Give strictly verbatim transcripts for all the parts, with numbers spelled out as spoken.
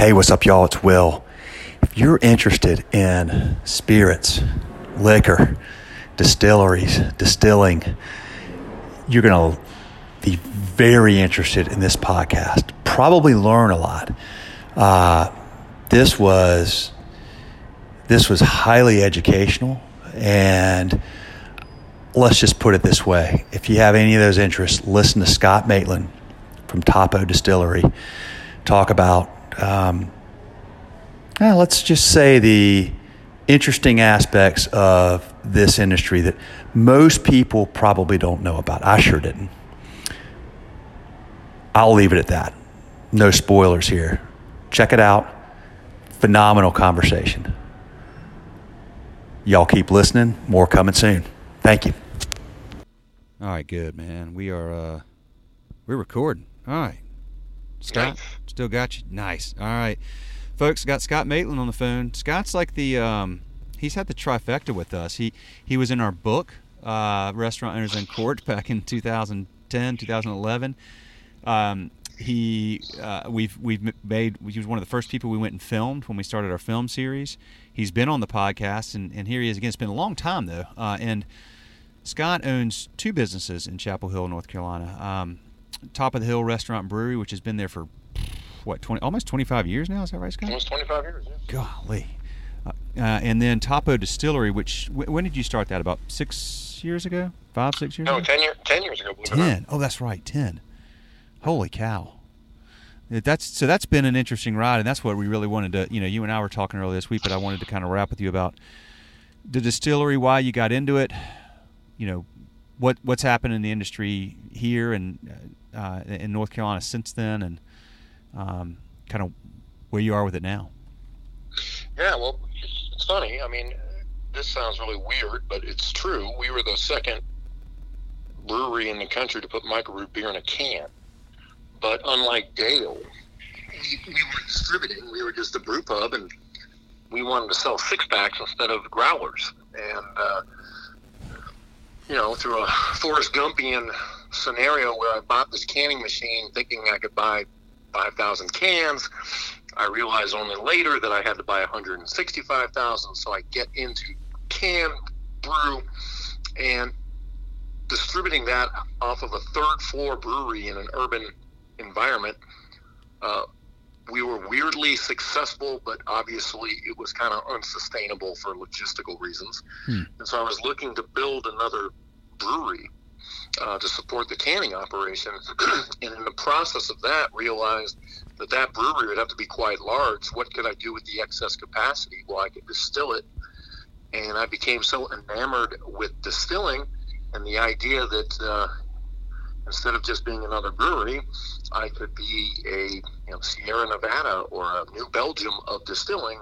Hey, what's up, y'all? It's Will. If you're interested in spirits, liquor, distilleries, distilling, you're going to be very interested in this podcast. Probably learn a lot. Uh, this was this was highly educational, and let's just put it this way. If you have any of those interests, listen to Scott Maitland from Topo Distillery talk about Um, let's just say the interesting aspects of this industry that most people probably don't know about. I sure didn't. I'll leave it at that. No spoilers here. Check it out. Phenomenal conversation. Y'all keep listening. More coming soon. Thank you. All right, good, man. We are, uh, we're recording. All right. Scott, still got you? Nice. All right. Folks, got Scott Maitland on the phone. Scott's like the, um, he's had the trifecta with us. He he was in our book, uh, Restaurant Owners in Court, back in two thousand ten, two thousand eleven. Um, he, uh, we've, we've made, he was one of the first people we went and filmed when we started our film series. He's been on the podcast, and, and here he is again. It's been a long time, though. Uh, and Scott owns two businesses in Chapel Hill, North Carolina. Um, Topo the Hill Restaurant Brewery, which has been there for what twenty, almost twenty-five years now. Is that right, Scott? Almost twenty-five years. Yeah. Golly, uh, uh, and then Topo Distillery, which w- when did you start that? About six years ago, five, six years? No, ago? ten years. Ten years ago. Ten. Oh, that's right, ten. Holy cow! That's so. That's been an interesting ride, and that's what we really wanted to. You know, you and I were talking earlier this week, but I wanted to kind of wrap with you about the distillery, why you got into it. You know, what what's happened in the industry here and. Uh, Uh, in North Carolina since then, and um, kind of where you are with it now. Yeah, well, it's funny. I mean, this sounds really weird, but it's true. We were the second brewery in the country to put microbrew beer in a can. But unlike Dale, we, we weren't distributing. We were just a brew pub, and we wanted to sell six packs instead of growlers. And uh, you know, through a Forrest Gumpian scenario where I bought this canning machine thinking I could buy five thousand cans. I realized only later that I had to buy one hundred sixty-five thousand, so I get into can brew and distributing that off of a third floor brewery in an urban environment. Uh, we were weirdly successful, but obviously it was kind of unsustainable for logistical reasons. Hmm. And so I was looking to build another brewery Uh, to support the canning operation, and in the process of that realized that that brewery would have to be quite large. What could I do with the excess capacity? Well, I could distill it, and I became so enamored with distilling and the idea that uh, instead of just being another brewery, I could be a you know, Sierra Nevada or a New Belgium of distilling.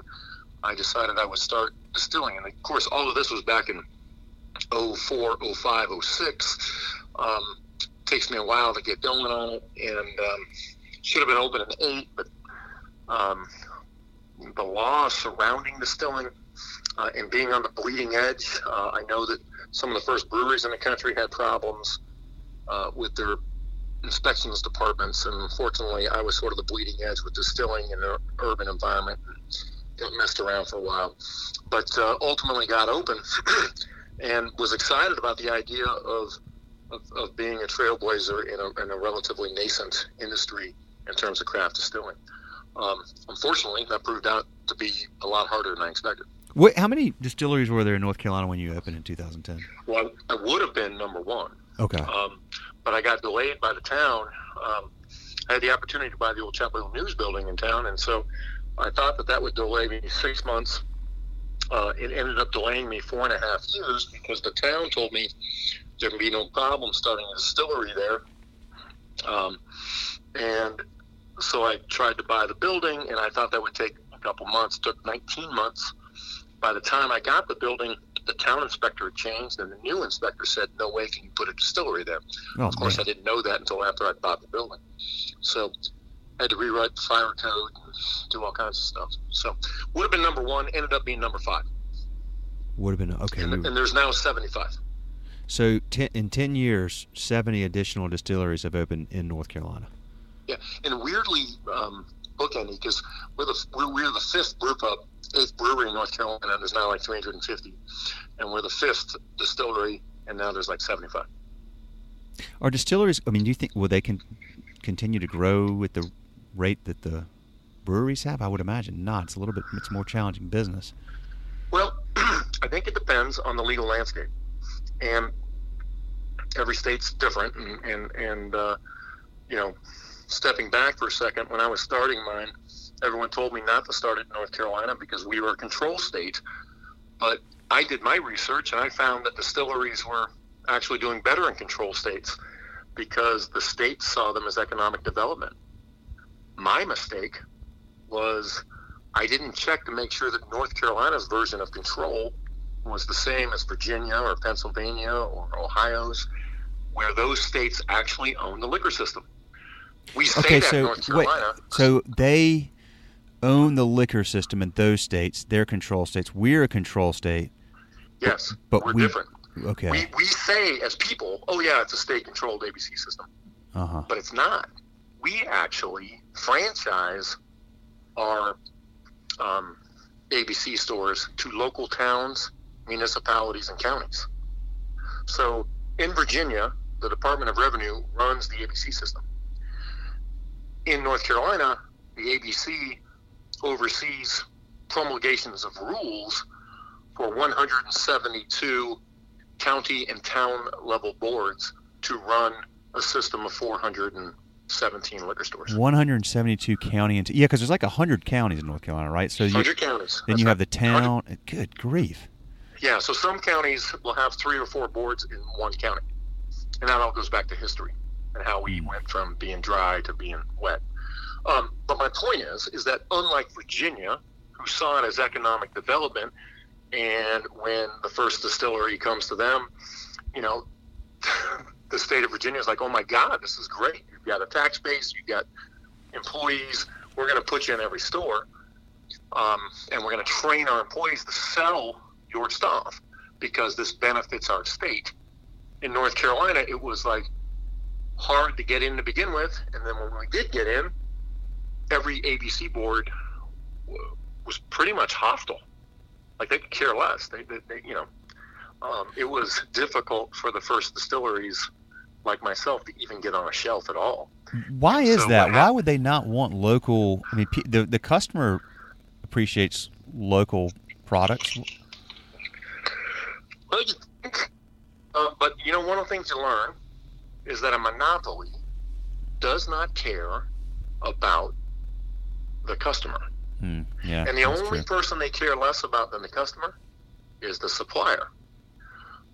I decided I would start distilling, and of course all of this was back in oh four, oh five, oh six. Um, takes me a while to get going on it, and um, should have been open at eight, but um, the law surrounding distilling uh, and being on the bleeding edge, uh, I know that some of the first breweries in the country had problems uh, with their inspections departments, and unfortunately I was sort of the bleeding edge with distilling in an urban environment, and messed around for a while, but uh, ultimately got open and was excited about the idea of Of, of being a trailblazer in a, in a relatively nascent industry in terms of craft distilling. Um, unfortunately, that proved out to be a lot harder than I expected. What, how many distilleries were there in North Carolina when you opened in two thousand ten? Well, I, I would have been number one. Okay. Um, but I got delayed by the town. Um, I had the opportunity to buy the old Chapel Hill News building in town, and so I thought that that would delay me six months. Uh, it ended up delaying me four and a half years because the town told me there can be no problem starting a distillery there. Um, and so I tried to buy the building, and I thought that would take a couple months. Took nineteen months. By the time I got the building, the town inspector had changed, and the new inspector said, no way can you put a distillery there. Oh, of course, man. I didn't know that until after I bought the building. So I had to rewrite the fire code and do all kinds of stuff. So would have been number one, ended up being number five. Would have been, okay. And, and there's now seventy-five. So ten, in ten years, seventy additional distilleries have opened in North Carolina. Yeah, and weirdly, um, make any, because we're the we're the fifth brew pub, eighth brewery in North Carolina, and there's now like three hundred fifty, and we're the fifth distillery, and now there's like seventy-five. Are distilleries? I mean, do you think will they can continue to grow at the rate that the breweries have? I would imagine not. It's a little bit. It's more challenging business. Well, I think it depends on the legal landscape, and every state's different. And and, and uh, you know, stepping back for a second, when I was starting mine, everyone told me not to start it in North Carolina because we were a control state. But I did my research, and I found that distilleries were actually doing better in control states because the state saw them as economic development. My mistake was I didn't check to make sure that North Carolina's version of control was the same as Virginia or Pennsylvania or Ohio's, where those states actually own the liquor system. We say okay, that so, in North Carolina. Wait, so they own the liquor system in those states. They're control states. We're a control state. Yes, but, but we're we, different. Okay. We we say as people, oh yeah, it's a state-controlled A B C system, uh-huh. But it's not. We actually franchise our um, A B C stores to local towns, municipalities, and counties. So in Virginia, the Department of Revenue runs the A B C system. In North Carolina, the A B C oversees promulgations of rules for one hundred seventy-two county and town level boards to run a system of four hundred seventeen liquor stores. one hundred seventy-two county and t- yeah, because there's like one hundred counties in North Carolina, right? So one hundred you, counties. Then That's you have the town. one hundred. Good grief. Yeah, so some counties will have three or four boards in one county, and that all goes back to history and how we went from being dry to being wet. Um, but my point is, is that unlike Virginia, who saw it as economic development, and when the first distillery comes to them, you know, the state of Virginia is like, oh my God, this is great. You've got a tax base, you've got employees. We're going to put you in every store, um, and we're going to train our employees to sell your stuff because this benefits our state. In North Carolina, it was like hard to get in to begin with, and then when we did get in, every A B C board w- was pretty much hostile. Like, they could care less. They, they, they you know, um, it was difficult for the first distilleries like myself to even get on a shelf at all. Why is so that? Why would they not want local? I mean, the the customer appreciates local products. Well, you think, uh, but you know, one of the things you learn is that a monopoly does not care about the customer. Mm, yeah, and the only true. person they care less about than the customer is the supplier.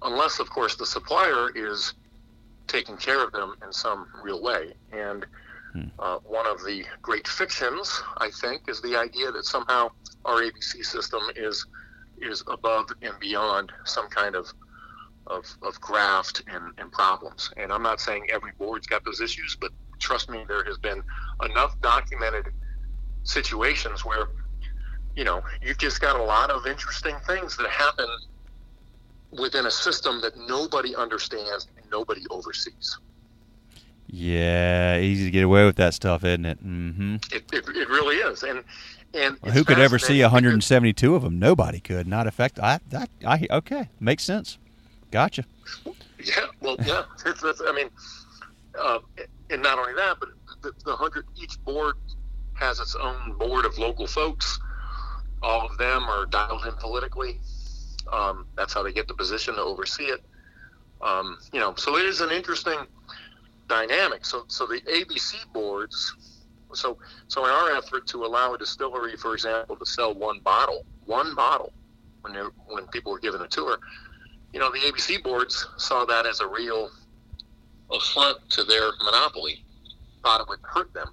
Unless, of course, the supplier is taking care of them in some real way. And mm. uh, one of the great fictions, I think, is the idea that somehow our A B C system is is above and beyond some kind of of, of graft and, and problems. And I'm not saying every board's got those issues, but trust me, there has been enough documented situations where, you know, you've just got a lot of interesting things that happen within a system that nobody understands and nobody oversees. Yeah, easy to get away with that stuff, isn't it? Mm-hmm. It, it, it really is. And and well, who could ever see one hundred seventy-two of them? Nobody could. Not affect. I, I, I okay, makes sense. Gotcha. Yeah. Well, yeah. it's, it's, I mean, uh, and not only that, but the, the hundred each board has its own board of local folks. All of them are dialed in politically. Um, that's how they get the position to oversee it. Um, you know, so it is an interesting dynamic. So, so the A B C boards. So, so in our effort to allow a distillery, for example, to sell one bottle, one bottle, when when people were given a tour, you know, the A B C boards saw that as a real affront to their monopoly. Thought it would hurt them.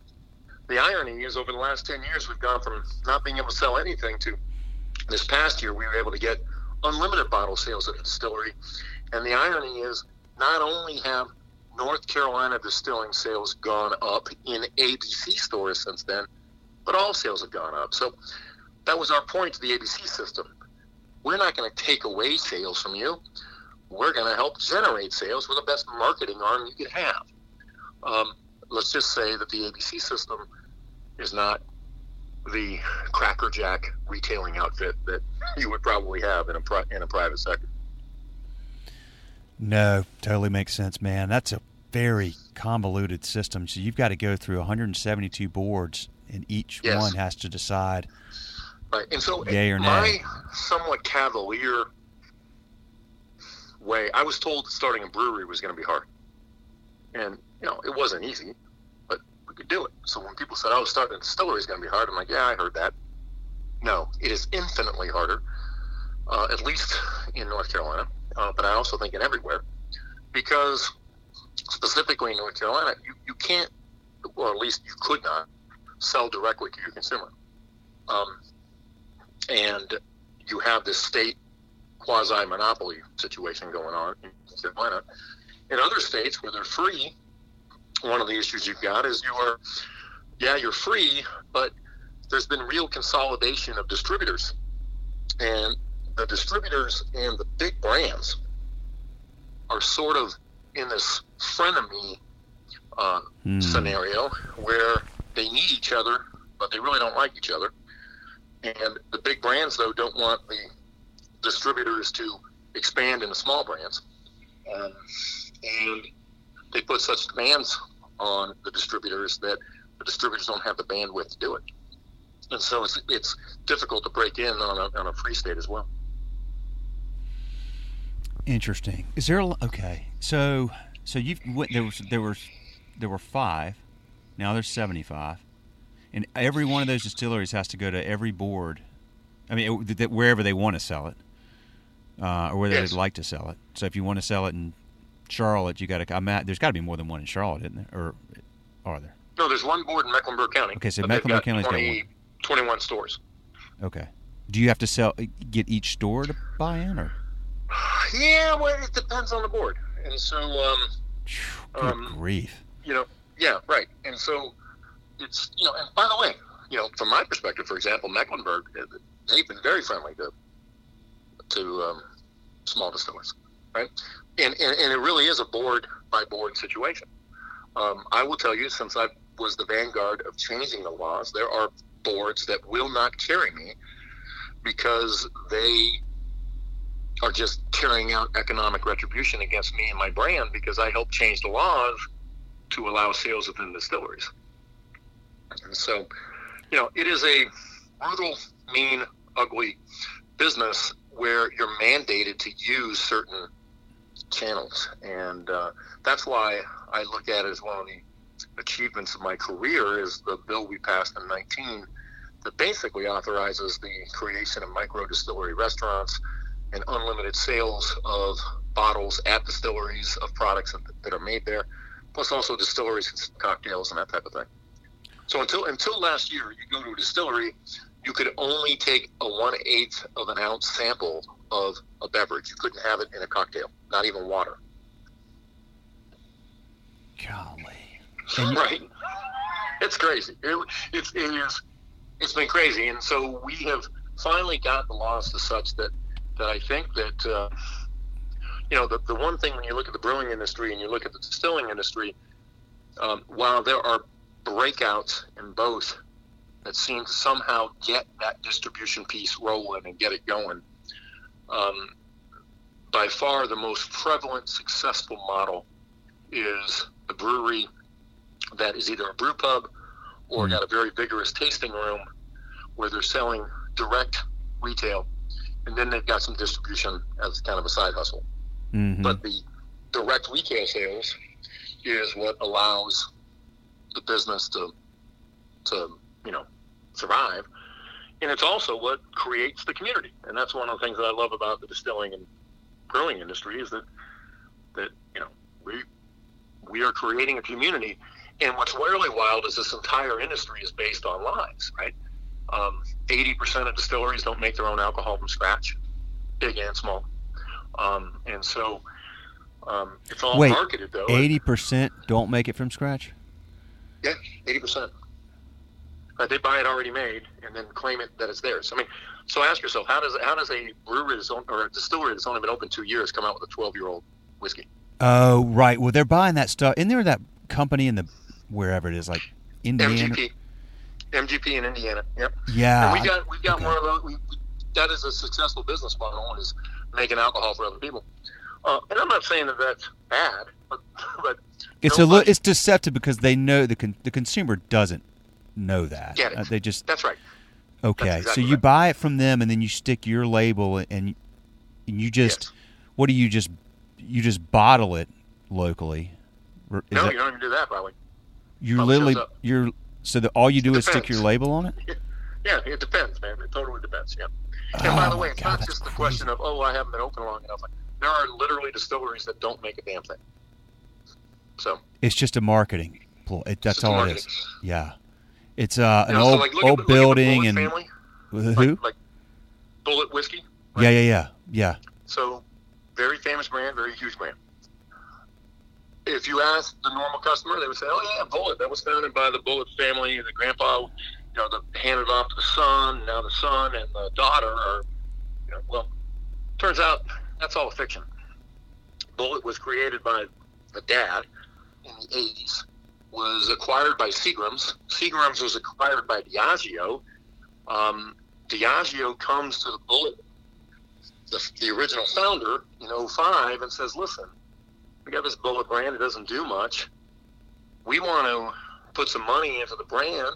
The irony is, over the last ten years, we've gone from not being able to sell anything to this past year, we were able to get unlimited bottle sales at the distillery. And the irony is, not only have North Carolina distilling sales gone up in A B C stores since then, but all sales have gone up. So that was our point to the A B C system. We're not going to take away sales from you. We're going to help generate sales with the best marketing arm you could have. Um, let's just say that the A B C system is not the Cracker Jack retailing outfit that you would probably have in a pri- in a private sector. No, totally makes sense, man. That's a very convoluted system. So you've got to go through one hundred seventy-two boards, and each yes. one has to decide. Right, and so yay or nay. My somewhat cavalier way, I was told starting a brewery was going to be hard, and you know it wasn't easy, but we could do it. So when people said, "Oh, starting a distillery is going to be hard," I'm like, "Yeah, I heard that." No, it is infinitely harder, uh, at least in North Carolina, uh, but I also think in everywhere, because specifically in North Carolina, you, you can't, or at least you could not, sell directly to your consumer. Um, and you have this state quasi-monopoly situation going on in North Carolina. In other states where they're free, one of the issues you've got is you are, yeah, you're free, but there's been real consolidation of distributors. And the distributors and the big brands are sort of in this frenemy uh, mm. scenario where they need each other, but they really don't like each other. And the big brands, though, don't want the distributors to expand into small brands. Um, and they put such demands on the distributors that the distributors don't have the bandwidth to do it. And so it's it's difficult to break in on a, on a free state as well. Interesting. Is there a, okay? So so you there was there was there were five. Now there's seventy-five, and every one of those distilleries has to go to every board. I mean, it, it, wherever they want to sell it, uh, or where yes. they'd like to sell it. So if you want to sell it in Charlotte, you got to. I'm at, there's got to be more than one in Charlotte, isn't there? Or are there? No, there's one board in Mecklenburg County. Okay, so Mecklenburg County's got one. twenty-one stores. Okay. Do you have to sell get each store to buy in, or? Yeah, well, it depends on the board, and so um, Good um, grief. You know, yeah, right, and so it's you know, and by the way, you know, from my perspective, for example, Mecklenburg, they've been very friendly to to um, small distillers, right, and, and and it really is a board by board situation. Um, I will tell you, since I was the vanguard of changing the laws, there are boards that will not carry me because they are just carrying out economic retribution against me and my brand because I helped change the laws to allow sales within distilleries. And so, you know, it is a brutal, mean, ugly business where you're mandated to use certain channels. And uh, that's why I look at it as one of the achievements of my career is the bill we passed in nineteen that basically authorizes the creation of micro distillery restaurants and unlimited sales of bottles at distilleries of products that are made there, plus also distilleries and cocktails and that type of thing. So until until last year, you go to a distillery, you could only take a one-eighth of an ounce sample of a beverage. You couldn't have it in a cocktail, not even water. Golly. Right? It's crazy. It, it's, it is, it's been crazy. And so we have finally gotten the laws to such that that I think that, uh, you know, the, the one thing when you look at the brewing industry and you look at the distilling industry, um, while there are breakouts in both that seem to somehow get that distribution piece rolling and get it going, um, by far the most prevalent successful model is the brewery that is either a brew pub or mm-hmm. got a very vigorous tasting room where they're selling direct retail. And then they've got some distribution as kind of a side hustle. Mm-hmm. But the direct retail sales is what allows the business to, to you know, survive. And it's also what creates the community. And that's one of the things that I love about the distilling and brewing industry is that, that you know, we we are creating a community. And what's really wild is this entire industry is based on lies, right? Um, eighty percent of distilleries don't make their own alcohol from scratch, big and small. Um, and so um, it's all Wait, marketed, though. eighty percent don't make it from scratch? Yeah, eighty percent. But they buy it already made and then claim it that it's theirs. I mean, so ask yourself, how does how does a brewery that's on, or a distillery that's only been open two years come out with a twelve-year-old whiskey? Oh, right. Well, they're buying that stuff. Isn't there that company in the wherever it is, like Indiana? M G P. M G P in Indiana. Yep. Yeah. And we got we got okay. more of those. We, we, that is a successful business model, is making alcohol for other people. Uh, and I'm not saying that that's bad, but, but it's no a little, it's deceptive because they know the con, the consumer doesn't know that. Get it. Uh, they just that's right. Okay, that's exactly so you right. buy it from them, and then you stick your label, and and you just yes. what do you just you just bottle it locally? Is no, that, you don't even do that, probably. You probably literally you're so that all you do is stick your label on it. Yeah. Yeah, it depends, man. It totally depends. Yeah. And oh, by the way, it's God, not just the crazy. question of, oh, I haven't been open long enough. Like, there are literally distilleries that don't make a damn thing. So it's just a marketing ploy. It, that's all marketing. It is. Yeah, it's uh, an you know, old so like, old at, building and family. Who? Like, like Bulleit whiskey. Right? Yeah, yeah, yeah, yeah. So very famous brand, very huge brand. If you ask the normal customer, they would say, "Oh yeah, Bulleit. That was founded by the Bulleit family. The grandpa, you know, the, handed off to the son. Now the son and the daughter are, you know, well, turns out." That's all fiction. Bulleit was created by the dad in the eighties, was acquired by Seagrams. Seagrams was acquired by Diageo. Um, Diageo comes to the Bulleit, the, the original founder, in oh five, and says, listen, we got this Bulleit brand. It doesn't do much. We want to put some money into the brand,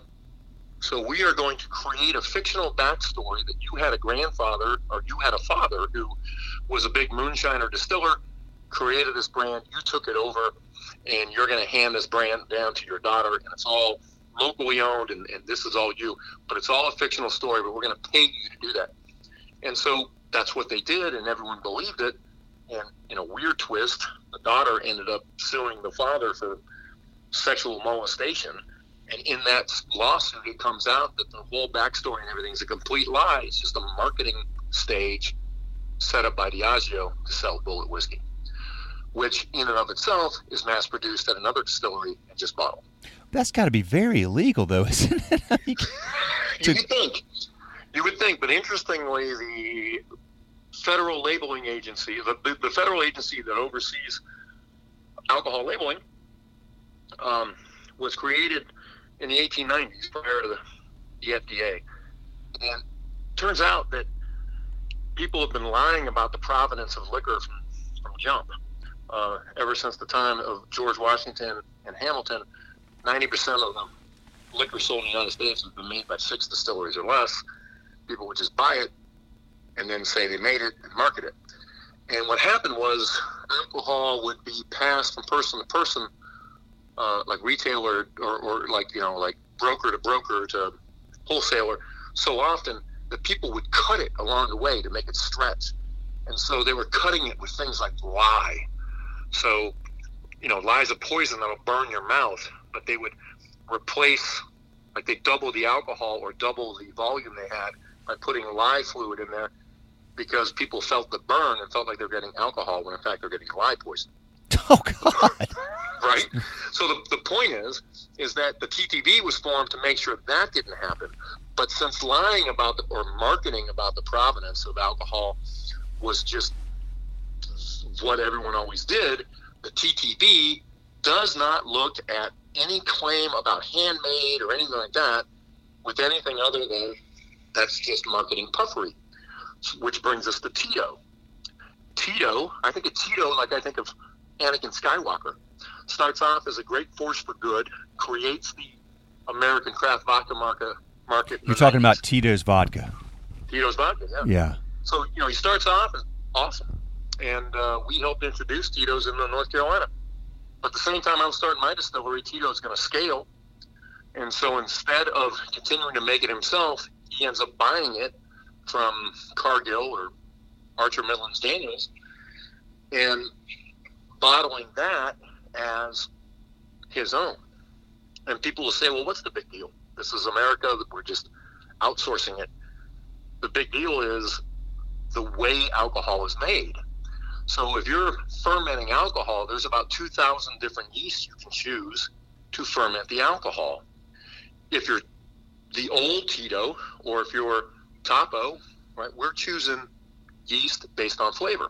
so we are going to create a fictional backstory that you had a grandfather or you had a father who was a big moonshiner distiller, created this brand, you took it over, and you're going to hand this brand down to your daughter, and it's all locally owned, and, and this is all you. But it's all a fictional story, but we're going to pay you to do that. And so that's what they did, and everyone believed it. And in a weird twist, the daughter ended up suing the father for sexual molestation. And in that lawsuit, it comes out that the whole backstory and everything is a complete lie. It's just a marketing stage set up by Diageo to sell Bulleit whiskey, which in and of itself is mass produced at another distillery and just bottled. That's got to be very illegal, though, isn't it? Like, you to... would think. You would think. But interestingly, the federal labeling agency, the, the, the federal agency that oversees alcohol labeling, um, was created in the eighteen nineties prior to the, the F D A. And turns out that people have been lying about the provenance of liquor from, from jump. Uh, ever since the time of George Washington and Hamilton, ninety percent of the liquor sold in the United States has been made by six distilleries or less. People would just buy it and then say they made it and market it. And what happened was alcohol would be passed from person to person, uh, like retailer or, or like, you know, like broker to broker to wholesaler so often that people would cut it along the way to make it stretch. And so they were cutting it with things like lye. So, you know, lye is a poison that'll burn your mouth, but they would replace, like they double the alcohol or double the volume they had by putting lye fluid in there because people felt the burn and felt like they're getting alcohol when in fact they're getting lye poison. Oh, God. Right? So the, the point is, is that the T T B was formed to make sure that didn't happen. But since lying about the, or marketing about the provenance of alcohol was just what everyone always did, the T T B does not look at any claim about handmade or anything like that with anything other than that's just marketing puffery, which brings us to Tito. Tito, I think of Tito like I think of Anakin Skywalker, starts off as a great force for good, creates the American craft vodka market. market You're talking about Tito's vodka. Tito's vodka, yeah. Yeah. So, you know, he starts off as awesome. And uh, we helped introduce Tito's in North Carolina. But at the same time I'm starting my distillery, Tito's going to scale. And so instead of continuing to make it himself, he ends up buying it from Cargill or Archer Midlands Daniels and bottling that as his own. And people will say, well, what's the big deal? This is America. We're just outsourcing it. The big deal is the way alcohol is made. So if you're fermenting alcohol, there's about two thousand different yeasts you can choose to ferment the alcohol. If you're the old Tito or if you're Topo, right, we're choosing yeast based on flavor.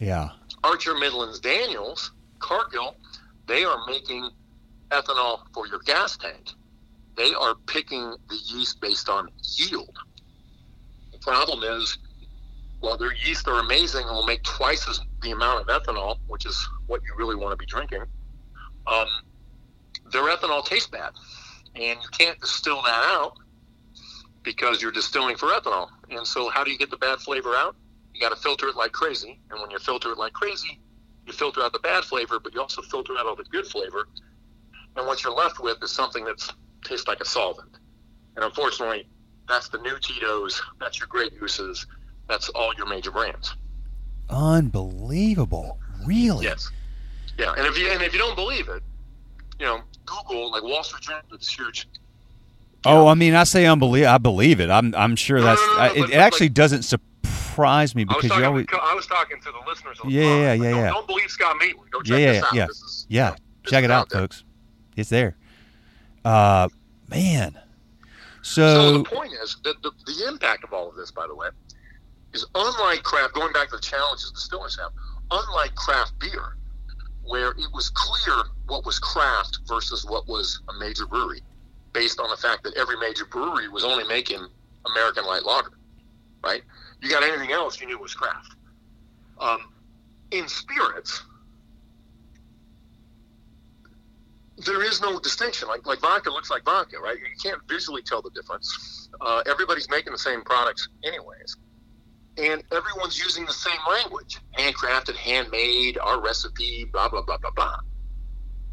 Yeah. Archer Midlands Daniels, Cargill, they are making ethanol for your gas tank. They are picking the yeast based on yield. The problem is, well, their yeast are amazing and will make twice as the amount of ethanol, which is what you really want to be drinking. Um, their ethanol tastes bad, and you can't distill that out because you're distilling for ethanol. And so how do you get the bad flavor out? You got to filter it like crazy. And when you filter it like crazy, you filter out the bad flavor, but you also filter out all the good flavor. And what you're left with is something that tastes like a solvent. And unfortunately, that's the new Tito's, that's your grape juices, that's all your major brands. Unbelievable. Really? Yes. Yeah, and if you and if you don't believe it, you know, Google, like Wall Street Journal, it's huge. Oh, know. I mean, I say unbelievable. I believe it. I'm I'm sure no, that's no, no, no, I, but, it, but, it actually like, doesn't surprise me because you always. I was talking to the listeners. On yeah, the yeah, yeah, like, yeah. Don't, don't believe Scott Maitland. Go check yeah, this out. Yeah, this is, yeah. This check it out, there. Folks. It's there. Uh, man. So, so the point is that the, the impact of all of this, by the way, is unlike craft. Going back to the challenges distillers have, unlike craft beer, where it was clear what was craft versus what was a major brewery, based on the fact that every major brewery was only making American light lager, right? You got anything else, you knew it was craft. Um, in spirits, there is no distinction. Like like vodka looks like vodka, right? You can't visually tell the difference. Uh, everybody's making the same products anyways. And everyone's using the same language. Handcrafted, handmade, our recipe, blah, blah, blah, blah, blah.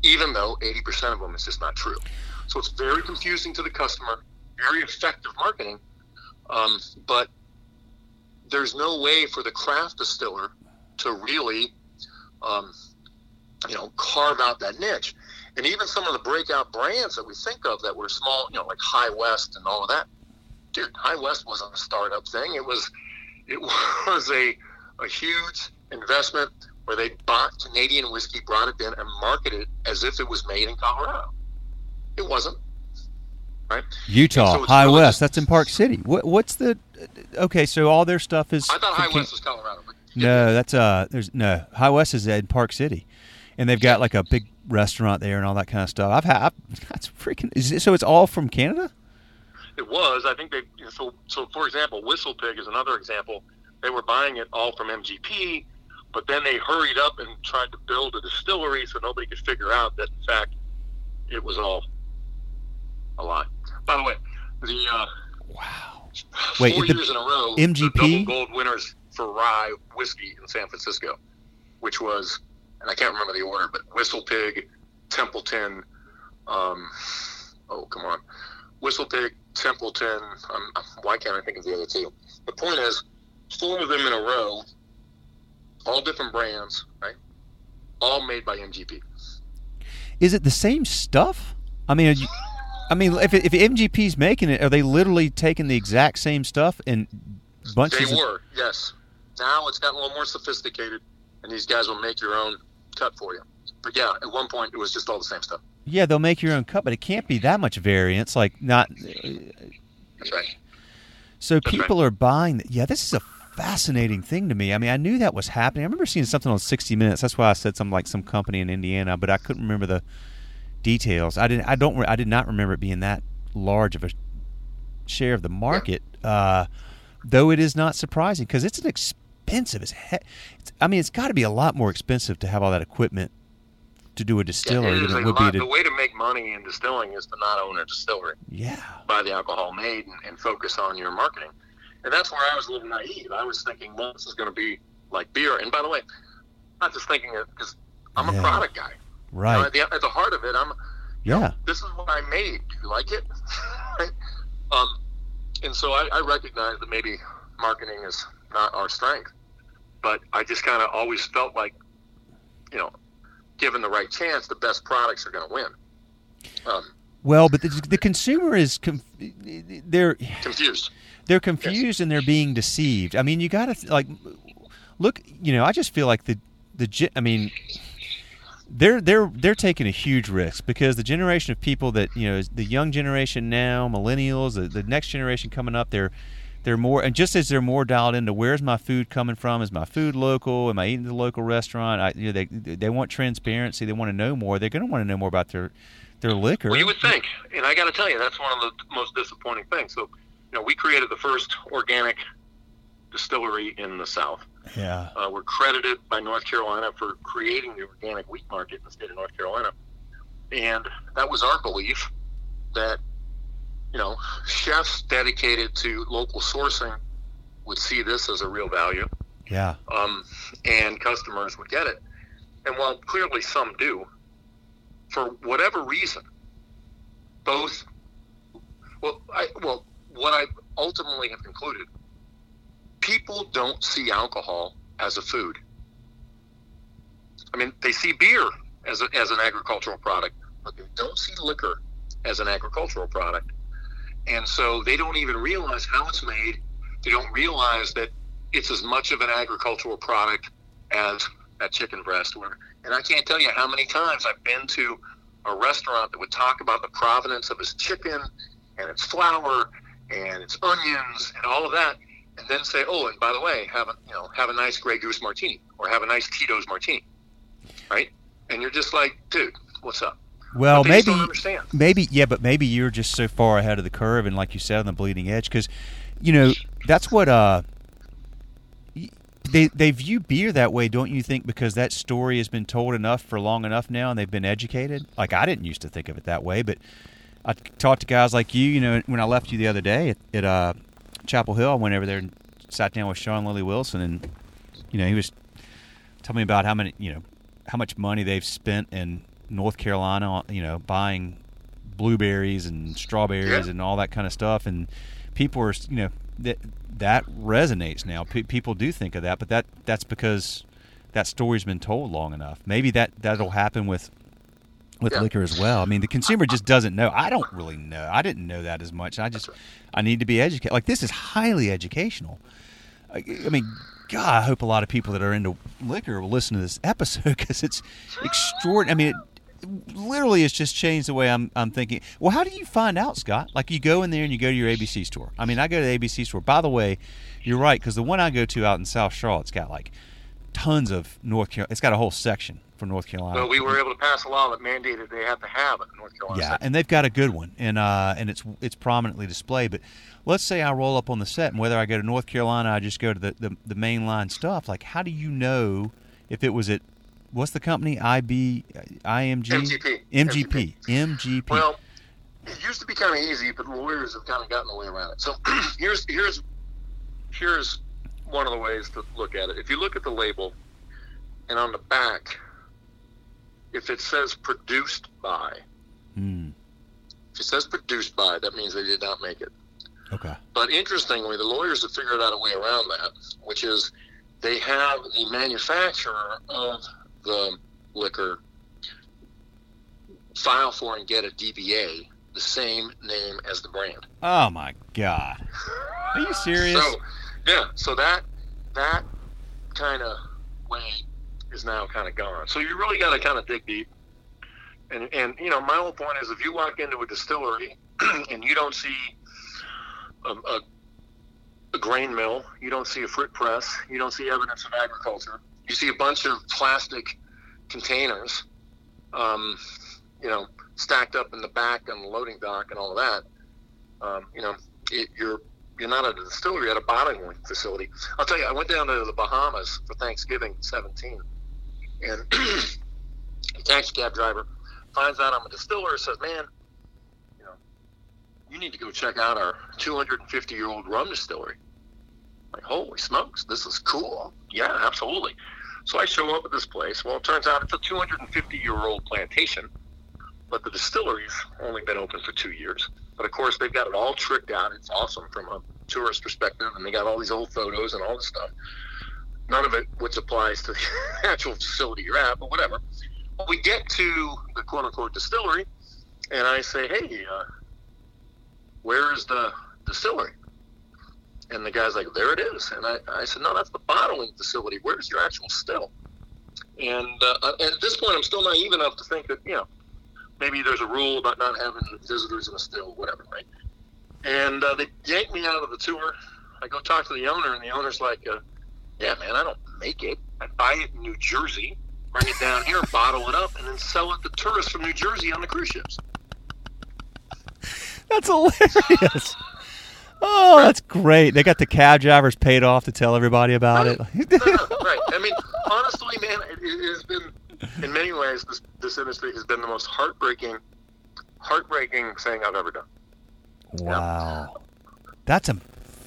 Even though eighty percent of them is just not true. So it's very confusing to the customer, very effective marketing, um, but there's no way for the craft distiller to really, um, you know, carve out that niche. And even some of the breakout brands that we think of that were small, you know, like High West and all of that. Dude, High West wasn't a startup thing. It was... It was a, a huge investment where they bought Canadian whiskey, brought it in, and marketed it as if it was made in Colorado. It wasn't, right? Utah, so High West, just, that's in Park City. What, what's the – okay, so all their stuff is – I thought High West was Colorado. But no, that's uh, – there's no. High West is in Park City, and they've got like a big restaurant there and all that kind of stuff. I've had – that's freaking – so it's all from Canada? It was. I think they. So, so for example, Whistlepig is another example. They were buying it all from M G P, but then they hurried up and tried to build a distillery so nobody could figure out that in fact it was all a lie. By the way, the uh, wow, Wait, four the, years in a row, M G P the double gold winners for rye whiskey in San Francisco, which was, and I can't remember the order, but Whistlepig, Templeton, um, oh come on, Whistlepig. Templeton, um, why can't I think of the other two? The point is, four of them in a row, all different brands, right? All made by M G P. Is it the same stuff? I mean, are you, I mean, if if M G P's making it, are they literally taking the exact same stuff and bunches? They were, of- yes. Now it's gotten a little more sophisticated, and these guys will make your own cut for you. But yeah, at one point it was just all the same stuff. Yeah, they'll make your own cup, but it can't be that much variance. Like not. That's right. So That's people right. are buying. The, yeah, this is a fascinating thing to me. I mean, I knew that was happening. I remember seeing something on sixty minutes. That's why I said something like some company in Indiana, but I couldn't remember the details. I didn't. I don't. I did not remember it being that large of a share of the market. Yeah. Uh, though it is not surprising because it's an expensive. As he- it's, I mean, it's got to be a lot more expensive to have all that equipment. To do a distillery, yeah, it than it would lot, be to... the way to make money in distilling is to not own a distillery. Yeah, buy the alcohol made and, and focus on your marketing. And that's where I was a little naive. I was thinking, well, this is going to be like beer. And by the way, I'm not just thinking it because I'm yeah. a product guy. Right. You know, at, the, at the heart of it, I'm. Yeah. You know, this is what I made. Do you like it? Right? Um, and so I, I recognize that maybe marketing is not our strength, but I just kind of always felt like, you know. Given the right chance, the best products are going to win. Um, well, but the, the consumer is conf- they're confused. They're confused yes. and they're being deceived. I mean, you got to like look. You know, I just feel like the the. I mean, they're they're they're taking a huge risk because the generation of people that you know, is the young generation now, millennials, the, the next generation coming up, they're. They're more, and just as they're more dialed into where's my food coming from, is my food local, am I eating at the local restaurant? I, you know, they they want transparency, they want to know more. They're going to want to know more about their their liquor. Well, you would think, and I got to tell you, that's one of the most disappointing things. So, you know, we created the first organic distillery in the South. Yeah, uh, we're credited by North Carolina for creating the organic wheat market in the state of North Carolina, and that was our belief that, you know, chefs dedicated to local sourcing would see this as a real value. Yeah, um, and customers would get it. And while clearly some do, for whatever reason, both, well, I, well, what I ultimately have concluded, people don't see alcohol as a food. I mean, they see beer as a, as an agricultural product, but they don't see liquor as an agricultural product. And so they don't even realize how it's made. They don't realize that it's as much of an agricultural product as that chicken breast. Or, and I can't tell you how many times I've been to a restaurant that would talk about the provenance of its chicken and its flour and its onions and all of that, and then say, "Oh, and by the way, have a, you know, have a nice Grey Goose martini, or have a nice Tito's martini," right? And you're just like, "Dude, what's up?" Well, maybe, just don't understand. maybe, yeah, but maybe you're just so far ahead of the curve, and like you said, on the bleeding edge, because, you know, that's what uh, they they view beer that way, don't you think? Because that story has been told enough for long enough now, and they've been educated. Like, I didn't used to think of it that way, but I talked to guys like you. You know, when I left you the other day at, at uh. Chapel Hill, I went over there and sat down with Sean Lilly Wilson, and, you know, he was telling me about how many, you know, how much money they've spent in North Carolina, you know, buying blueberries and strawberries yeah. and all that kind of stuff. And people are, you know, that that resonates now. P- people do think of that, but that that's because that story's been told long enough. Maybe that that'll happen with with yeah. liquor as well. I mean, the consumer just doesn't know. I don't really know. I didn't know that as much. I just, I need to be educated. Like, this is highly educational. I, I mean, God, I hope a lot of people that are into liquor will listen to this episode, because it's extraordinary. I mean, it, it literally has just changed the way I'm I'm thinking. Well, how do you find out, Scott? Like, you go in there and you go to your A B C store. I mean, I go to the A B C store. By the way, you're right, because the one I go to out in South Charlotte's got, like, tons of North Carolina. It's got a whole section for North Carolina. Well, we were able to pass a law that mandated they have to have it in North Carolina. Yeah, and they've got a good one, and uh, and it's it's prominently displayed. But let's say I roll up on the set, and whether I go to North Carolina, I just go to the, the, the mainline stuff. Like, how do you know if it was at, what's the company, I B, I M G? M G P. M G P. M G P. Well, it used to be kind of easy, but lawyers have kind of gotten away around it. So here's here's here's one of the ways to look at it. If you look at the label, and on the back, if it says produced by, mm. if it says produced by, that means they did not make it. Okay. But interestingly, the lawyers have figured out a way around that, which is they have the manufacturer of the liquor file for and get a D B A, the same name as the brand. Oh, my God. Are you serious? So, yeah. So that, that kind of way is now kind of gone. So you really got to kind of dig deep. And, and you know, my whole point is, if you walk into a distillery and you don't see a, a, a grain mill, you don't see a fruit press, you don't see evidence of agriculture, you see a bunch of plastic containers, um, you know, stacked up in the back on the loading dock and all of that, um, you know, it, you're you're not at a distillery, at a bottling facility. I'll tell you, I went down to the Bahamas for Thanksgiving seventeen. And a taxi cab driver finds out I'm a distiller, says, "Man, you know, you need to go check out our two hundred fifty year old rum distillery." I'm like, "Holy smokes, this is cool. Yeah, absolutely." So I show up at this place. Well, it turns out it's a two hundred fifty year old plantation, but the distillery's only been open for two years. But of course, they've got it all tricked out. It's awesome from a tourist perspective, and they got all these old photos and all this stuff. None of it which applies to the actual facility you're at, but whatever. Well, we get to the quote-unquote distillery, and I say, "Hey, uh, where is the distillery?" And the guy's like, "There it is." And I, I said, "No, that's the bottling facility. Where's your actual still?" And uh, at this point, I'm still naive enough to think that, you know, maybe there's a rule about not having visitors in a still, whatever, right? And uh, they yank me out of the tour. I go talk to the owner, and the owner's like, uh, "Yeah, man, I don't make it. I buy it in New Jersey, bring it down here, bottle it up, and then sell it to tourists from New Jersey on the cruise ships. That's hilarious. Oh, that's great. They got the cab drivers paid off to tell everybody about right. it. no, no, right. I mean, honestly, man, it, it has been, in many ways, this, this industry has been the most heartbreaking, heartbreaking thing I've ever done. Wow. Yeah. That's a,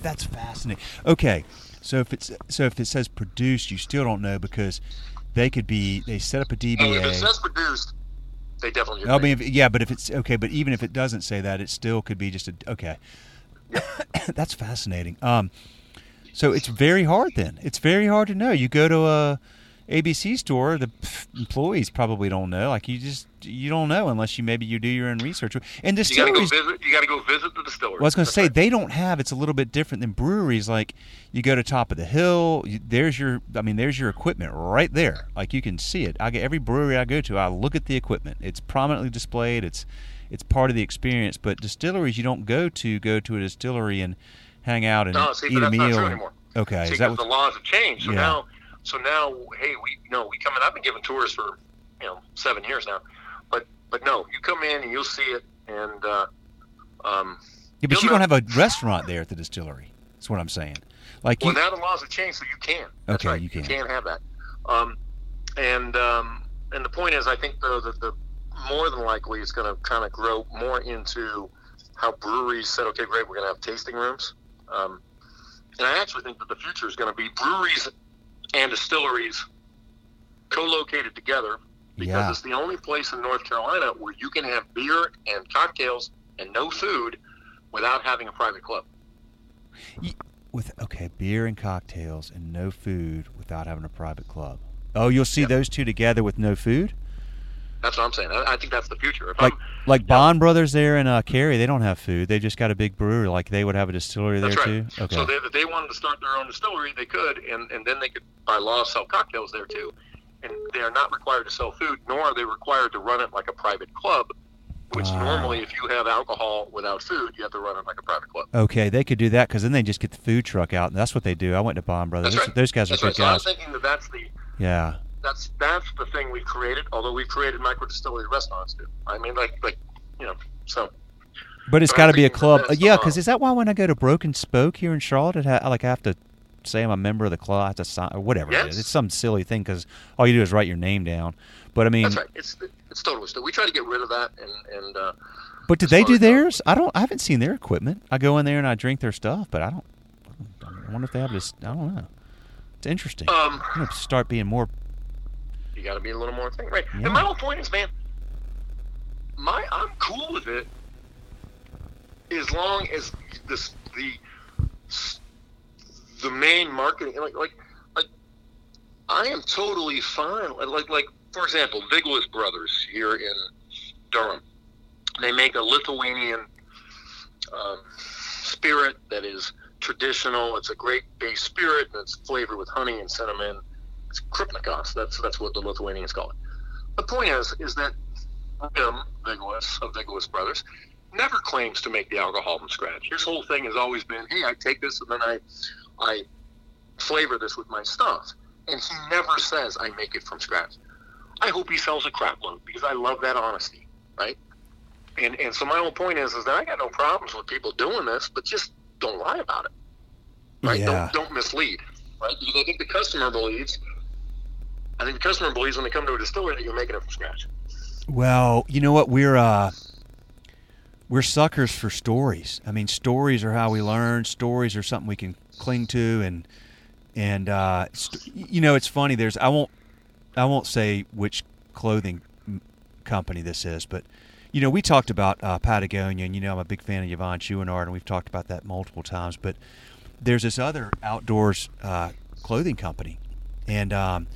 that's fascinating. Okay. So if it's so if it says produced, you still don't know because they could be, they set up a D B A. Oh, if it says produced, they definitely I mean, if, yeah, but if it's, okay, but even if it doesn't say that, it still could be just a, okay. Yeah. That's fascinating. Um, so it's very hard then. It's very hard to know. You go to a A B C store, the employees probably don't know. Like you just, you don't know unless you maybe you do your own research. And distilleries, you gotta go visit, you gotta go visit the distillery. Well, I was gonna That's say right. they don't have. It's a little bit different than breweries. Like you go to Topo the Hill. You, there's your, I mean, there's your equipment right there. Like you can see it. I get every brewery I go to. I look at the equipment. It's prominently displayed. It's it's part of the experience. But distilleries, you don't go to go to a distillery and hang out and no, see, eat but that's a meal. Not true anymore. Okay, see, is that what, the laws have changed? So yeah. now. So now, hey, we you know we come in. I've been giving tours for you know seven years now, but but no, you come in and you'll see it. And uh, um, yeah, but you know. Don't have a restaurant there at the distillery. That's what I'm saying. Like, well, you, now the laws have changed, so you can. That's okay, right. you can. You can have that. Um, and um, and the point is, I think though that the more than likely it's going to kind of grow more into how breweries said, okay, great, we're going to have tasting rooms. Um, and I actually think that the future is going to be breweries and distilleries co-located together because yeah. it's the only place in North Carolina where you can have beer and cocktails and no food without having a private club. With okay, beer and cocktails and no food without having a private club. Oh, you'll see yeah. those two together with no food? That's what I'm saying. I, I think that's the future. If like I'm, like Bond know, Brothers there in uh, Cary, they don't have food. They just got a big brewery. Like they would have a distillery there right. too. Okay. So they, if they wanted to start their own distillery, they could, and, and then they could by law sell cocktails there too. And they are not required to sell food, nor are they required to run it like a private club, which uh, normally if you have alcohol without food, you have to run it like a private club. Okay, they could do that because then they just get the food truck out, and that's what they do. I went to Bond Brothers. That's right. Those guys that's are right. good so guys. I'm thinking that that's the yeah. That's that's the thing we've created. Although we've created micro distillery restaurants too. I mean, like like you know, so. But it's got to be a club, uh, yeah. Because is that why when I go to Broken Spoke here in Charlotte, it ha- like I have to say I'm a member of the club, I have to sign or whatever yes. it is. It's some silly thing because all you do is write your name down. But I mean, that's right. It's it's totally still. We try to get rid of that and and. Uh, but did they do theirs? Out. I don't. I haven't seen their equipment. I go in there and I drink their stuff, but I don't. I wonder if they have this. I don't know. It's interesting. Um, I'm gonna start being more. You got to be a little more thing, right? Yeah. And my whole point is, man, my I'm cool with it as long as this the the main marketing, like like like I am totally fine. Like like for example, Vigilis Brothers here in Durham, they make a Lithuanian um, spirit that is traditional. It's a great base spirit, and it's flavored with honey and cinnamon. It's Krupnikos. That's that's what the Lithuanians call it. The point is, is that Jim Vigilis of Vigilis Brothers never claims to make the alcohol from scratch. His whole thing has always been, hey, I take this and then I, I flavor this with my stuff. And he never says I make it from scratch. I hope he sells a crapload because I love that honesty, right? And and so my whole point is, is that I got no problems with people doing this, but just don't lie about it, right? Yeah. Don't don't mislead, right? Because I think the customer believes. I think the customer believes when they come to a distillery that you're making it from scratch. Well, you know what? We're uh, we're suckers for stories. I mean, stories are how we learn. Stories are something we can cling to, and and uh, st- you know, it's funny. There's I won't I won't say which clothing company this is, but you know, we talked about uh, Patagonia, and you know, I'm a big fan of Yvonne Chouinard, and we've talked about that multiple times. But there's this other outdoors uh, clothing company, and um,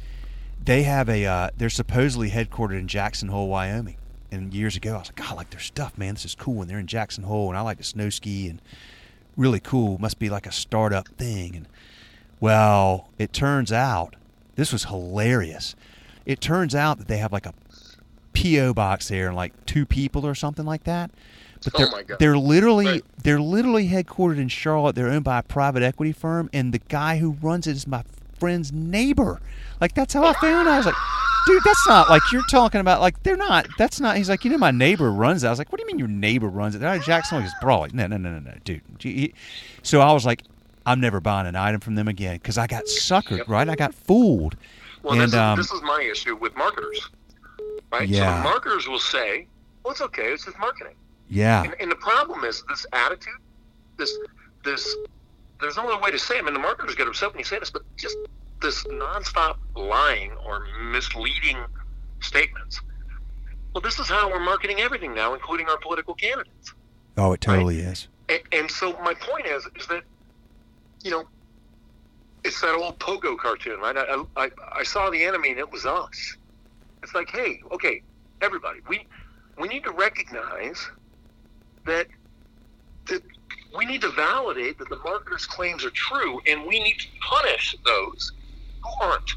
They have a, uh, they're supposedly headquartered in Jackson Hole, Wyoming. And years ago, I was like, God, I like their stuff, man. This is cool. And they're in Jackson Hole, and I like to snow ski, and really cool. Must be like a startup thing. And well, it turns out, this was hilarious. It turns out that they have like a P O box there and like two people or something like that. But they're, oh my God. they're literally right. they're literally headquartered in Charlotte. They're owned by a private equity firm, and the guy who runs it is my friend's neighbor. Like, that's how I found out. I was like, dude, that's not like you're talking about. Like, they're not. That's not. He's like, you know, my neighbor runs that. I was like, what do you mean your neighbor runs it? They're not at Jackson Hole. He goes, Brawley. No, no, no, no, no, dude. He, so I was like, I'm never buying an item from them again because I got suckered, yep. right? I got fooled. Well, and, this, is, um, this is my issue with marketers, right? Yeah. So marketers will say, well, it's okay. It's just marketing. Yeah. And, and the problem is this attitude, this, this, there's no other way to say it. I mean, the marketers get upset when you say this, but just this nonstop lying or misleading statements. Well, this is how we're marketing everything now, including our political candidates. Oh, it totally right? is. And, and so my point is, is that, you know, it's that old Pogo cartoon, right? I, I, I saw the enemy and it was us. It's like, hey, okay, everybody, we, we need to recognize that, that we need to validate that the marketer's claims are true, and we need to punish those who aren't,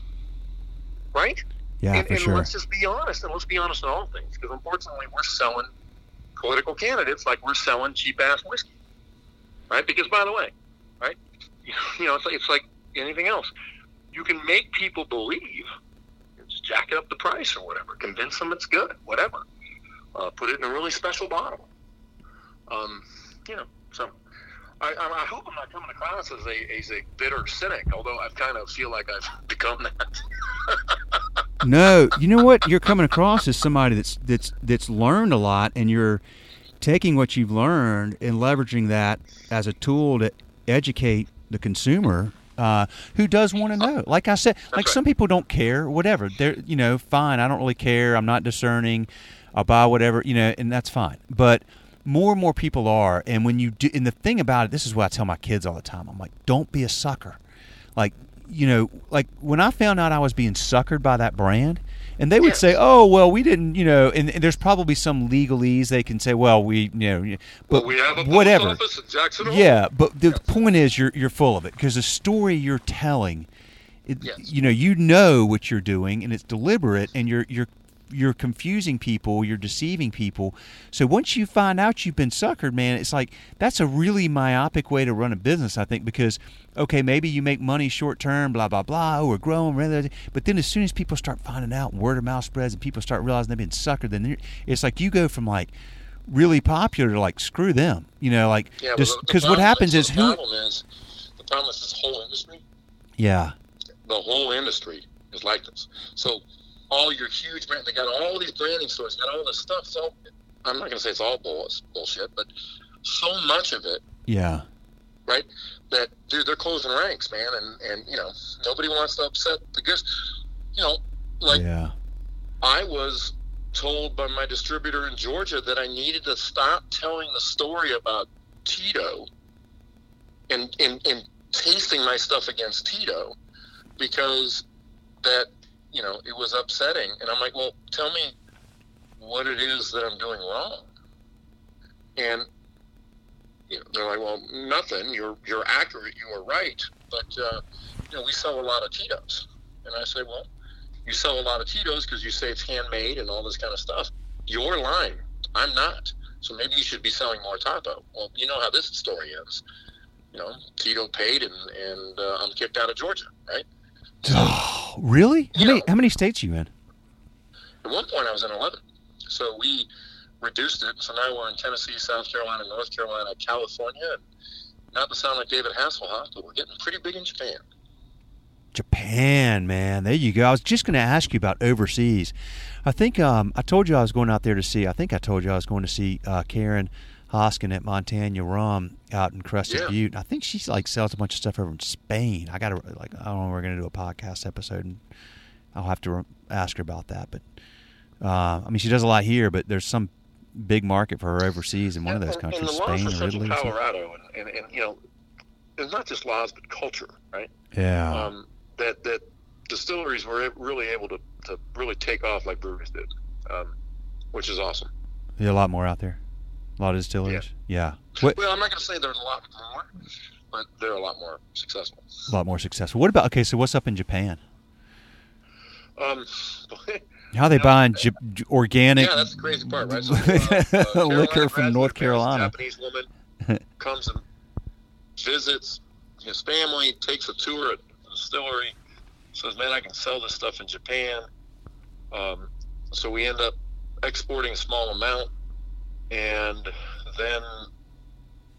right? Yeah, and, for and sure. And let's just be honest, and let's be honest in all things, because unfortunately we're selling political candidates like we're selling cheap-ass whiskey, right? Because, by the way, right, you know, it's like, it's like anything else. You can make people believe, just jack it up the price or whatever, convince them it's good, whatever. Uh, put it in a really special bottle. Um, you know, so I, I hope I'm not coming across as a, as a bitter cynic, although I kind of feel like I've become that. No, you know what? You're coming across as somebody that's, that's, that's learned a lot, and you're taking what you've learned and leveraging that as a tool to educate the consumer uh, who does want to know. Like I said, that's like right. Some people don't care, whatever. They're, you know, fine. I don't really care. I'm not discerning. I'll buy whatever, you know, and that's fine. But more and more people are, and when you do, and the thing about it, this is what I tell my kids all the time. I'm like, don't be a sucker. Like, you know, like when I found out I was being suckered by that brand, and they would say, oh, well, we didn't, you know, and, and there's probably some legalese they can say, well, we, you know, but well, we have a whatever. Office in Jackson Hole. Yeah, but the yes. point is, you're you're full of it because the story you're telling, it, yes. you know, you know what you're doing, and it's deliberate, and you're you're. you're confusing people, you're deceiving people. So once you find out you've been suckered, man, it's like that's a really myopic way to run a business, I think, because, okay, maybe you make money short term, blah, blah, blah, or growing, but then as soon as people start finding out, word of mouth spreads, and people start realizing they've been suckered, then it's like you go from like really popular to like screw them, you know, like yeah, just because what happens is, is who. The problem is, the problem is this whole industry. Yeah. The whole industry is like this. So all your huge brand, they got all these branding stores, got all this stuff. So I'm not going to say it's all bullshit, but so much of it. Yeah. Right? That, dude, they're closing ranks, man. And, and you know, nobody wants to upset the goods. You know, like, yeah. I was told by my distributor in Georgia that I needed to stop telling the story about Tito and, and, and tasting my stuff against Tito because that, you know, it was upsetting. And I'm like, well, tell me what it is that I'm doing wrong. And you know, they're like, well, nothing. You're you're accurate. You are right. But, uh, you know, we sell a lot of Tito's. And I say, well, you sell a lot of Tito's because you say it's handmade and all this kind of stuff. You're lying. I'm not. So maybe you should be selling more Topo. Well, you know how this story ends. You know, Tito paid and, and uh, I'm kicked out of Georgia, right? Oh, really? How many, know, how many states are you in? At one point, I was in eleven. So we reduced it. So now we're in Tennessee, South Carolina, North Carolina, California. And not to sound like David Hasselhoff, but we're getting pretty big in Japan. Japan, man. There you go. I was just going to ask you about overseas. I think um, I told you I was going out there to see, I think I told you I was going to see uh, Karen Hoskin at Montaña Rum out in Crested yeah. Butte. I think she like sells a bunch of stuff over in Spain. I got to like I don't know. We're gonna do a podcast episode, and I'll have to re- ask her about that. But uh, I mean, she does a lot here, but there's some big market for her overseas in one and, of those countries, and the Spain laws or Italy. Colorado, and, and, and you know, it's not just laws but culture, right? Yeah. Um, that that distilleries were really able to, to really take off like breweries did, um, which is awesome. There's a lot more out there. A lot of distillers? Yeah. yeah. Well, I'm not going to say there's a lot more, but they're a lot more successful. A lot more successful. What about, okay, so what's up in Japan? Um, How are they you know, buying j- organic? Yeah, that's the crazy part, right? So, uh, uh, liquor from North Carolina. A Japanese woman comes and visits his family, takes a tour at the distillery, says, man, I can sell this stuff in Japan. Um, so we end up exporting a small amount, and then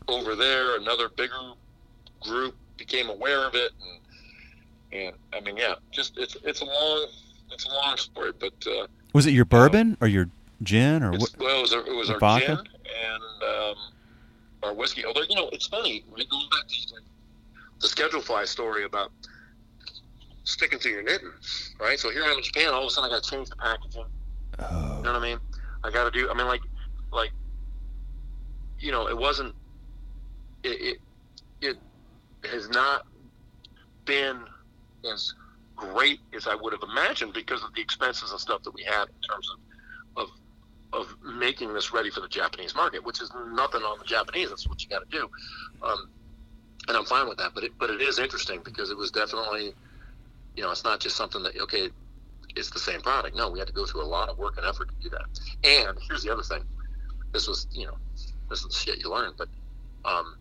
over there, another bigger group became aware of it, and and I mean, yeah, just it's it's a long it's a long story. But uh, was it your bourbon um, or your gin or what? Well, it was our, it was our vodka? Gin and um, our whiskey. Although, you know, it's funny going back to the schedule fly story about sticking to your knitting, right? So here I'm in Japan, all of a sudden I got to change the packaging. Oh. You know what I mean? I got to do. I mean, like, like, you know, it wasn't. It, it it has not been as great as I would have imagined because of the expenses and stuff that we had in terms of of of making this ready for the Japanese market, which is nothing on the Japanese. That's what you got to do, um, and I'm fine with that. But it, but it is interesting because it was definitely, you know, it's not just something that okay, it's the same product. No, we had to go through a lot of work and effort to do that. And here's the other thing: this was, you know, this is the shit you learn, but. Um,